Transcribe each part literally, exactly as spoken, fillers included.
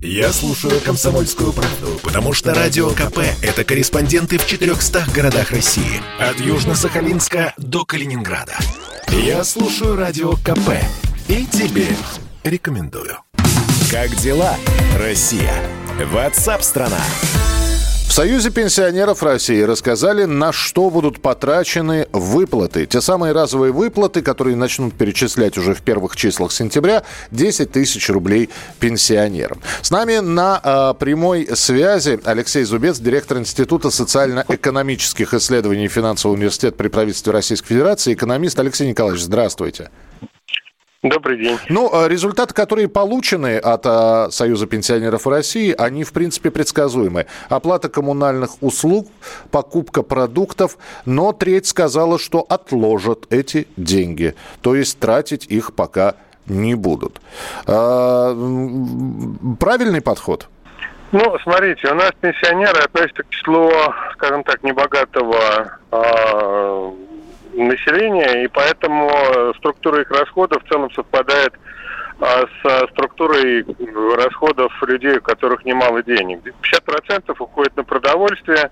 Я слушаю «Комсомольскую правду», потому что «Радио КП» — это корреспонденты в четырехстах городах России. От Южно-Сахалинска до Калининграда. Я слушаю «Радио КП» и тебе рекомендую. Как дела, Россия? Ватсап-страна! В Союзе пенсионеров России рассказали, на что будут потрачены выплаты. Те самые разовые выплаты, которые начнут перечислять уже в первых числах сентября, десять тысяч рублей пенсионерам. С нами на э, прямой связи Алексей Зубец, директор Института социально-экономических исследований Финансового университета при правительстве Российской Федерации, экономист. Алексей Николаевич, здравствуйте. Добрый день. Ну, результаты, которые получены от Союза пенсионеров России, они, в принципе, предсказуемы. Оплата коммунальных услуг, покупка продуктов, но треть сказала, что отложат эти деньги, то есть тратить их пока не будут. Правильный подход? Ну, смотрите, у нас пенсионеры относятся к числу, скажем так, небогатого а... населения, и поэтому структура их расходов в целом совпадает а, со структурой расходов людей, у которых немало денег. пятьдесят процентов уходит на продовольствие,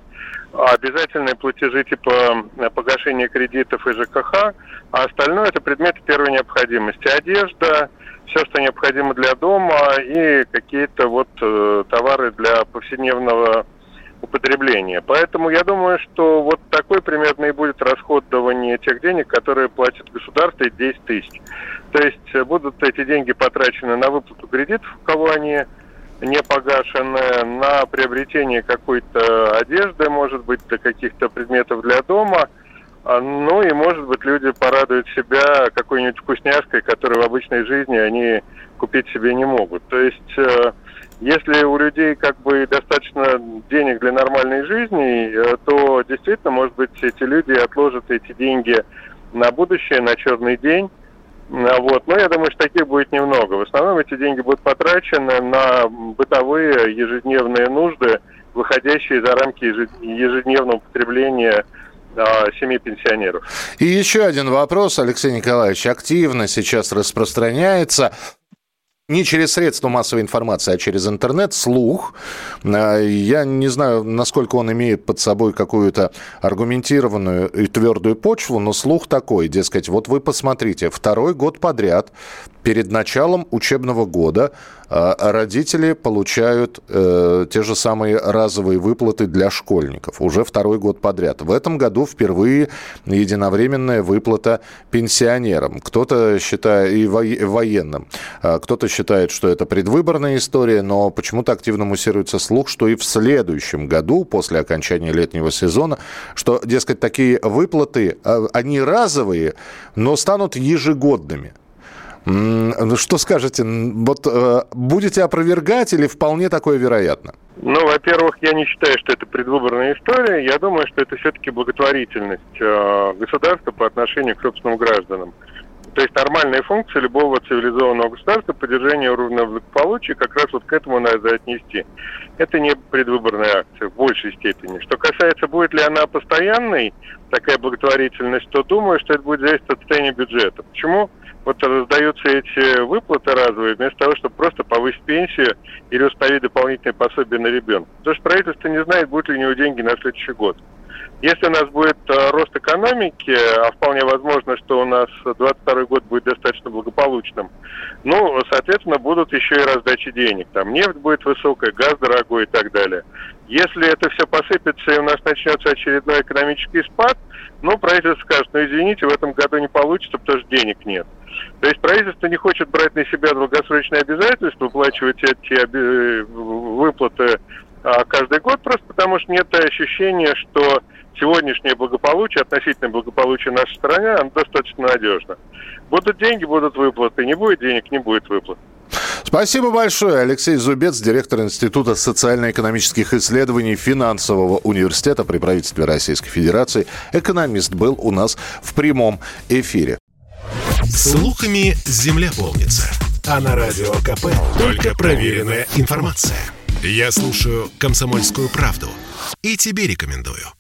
обязательные платежи типа погашения кредитов и ЖКХ, а остальное — это предметы первой необходимости. Одежда, все, что необходимо для дома, и какие-то вот э, товары для повседневного употребления. Поэтому я думаю, что вот такой примерно и будет расходование тех денег, которые платит государство, и десять тысяч. То есть будут эти деньги потрачены на выплату кредитов, у кого они не погашены, на приобретение какой-то одежды, может быть, для каких-то предметов для дома. Ну и, может быть, люди порадуют себя какой-нибудь вкусняшкой, которую в обычной жизни они купить себе не могут. То есть если у людей как бы достаточно денег для нормальной жизни, то действительно, может быть, эти люди отложат эти деньги на будущее, на черный день. Вот. Но я думаю, что таких будет немного. В основном эти деньги будут потрачены на бытовые ежедневные нужды, выходящие за рамки ежедневного потребления семьи пенсионеров. И еще один вопрос, Алексей Николаевич, активно сейчас распространяется не через средства массовой информации, а через интернет, слух. Я не знаю, насколько он имеет под собой какую-то аргументированную и твердую почву, но слух такой, дескать, вот вы посмотрите, второй год подряд, перед началом учебного года, родители получают э, те же самые разовые выплаты для школьников уже второй год подряд. В этом году впервые единовременная выплата пенсионерам. Кто-то считает, и военным, кто-то считает, что это предвыборная история, но почему-то активно муссируется слух, что и в следующем году, после окончания летнего сезона, что, дескать, такие выплаты, они разовые, но станут ежегодными. Что скажете, вот э, будете опровергать или вполне такое вероятно? Ну, во-первых, я не считаю, что это предвыборная история. Я думаю, что это все-таки благотворительность э, государства по отношению к собственным гражданам. То есть нормальная функция любого цивилизованного государства — поддержание уровня благополучия, как раз вот к этому надо отнести. Это не предвыборная акция в большей степени. Что касается, будет ли она постоянной, такая благотворительность, то думаю, что это будет зависеть от состояния бюджета. Почему? Вот раздаются эти выплаты разовые вместо того, чтобы просто повысить пенсию или установить дополнительные пособия на ребенка. Потому что правительство не знает, будут ли у него деньги на следующий год. Если у нас будет рост экономики, а вполне возможно, что у нас двадцать второй год будет достаточно благополучным, ну, соответственно, будут еще и раздачи денег. Там нефть будет высокая, газ дорогой и так далее. Если это все посыпется и у нас начнется очередной экономический спад, ну, правительство скажет, ну, извините, в этом году не получится, потому что денег нет. То есть правительство не хочет брать на себя долгосрочные обязательства, выплачивать эти выплаты каждый год, просто потому что нет ощущения, что сегодняшнее благополучие, относительное благополучие нашей страны, оно достаточно надежно. Будут деньги, будут выплаты. Не будет денег, не будет выплат. Спасибо большое. Алексей Зубец, директор Института социально-экономических исследований Финансового университета при правительстве Российской Федерации, экономист, был у нас в прямом эфире. Слухами земля полнится. А на радио КП только проверенная информация. Я слушаю «Комсомольскую правду» и тебе рекомендую.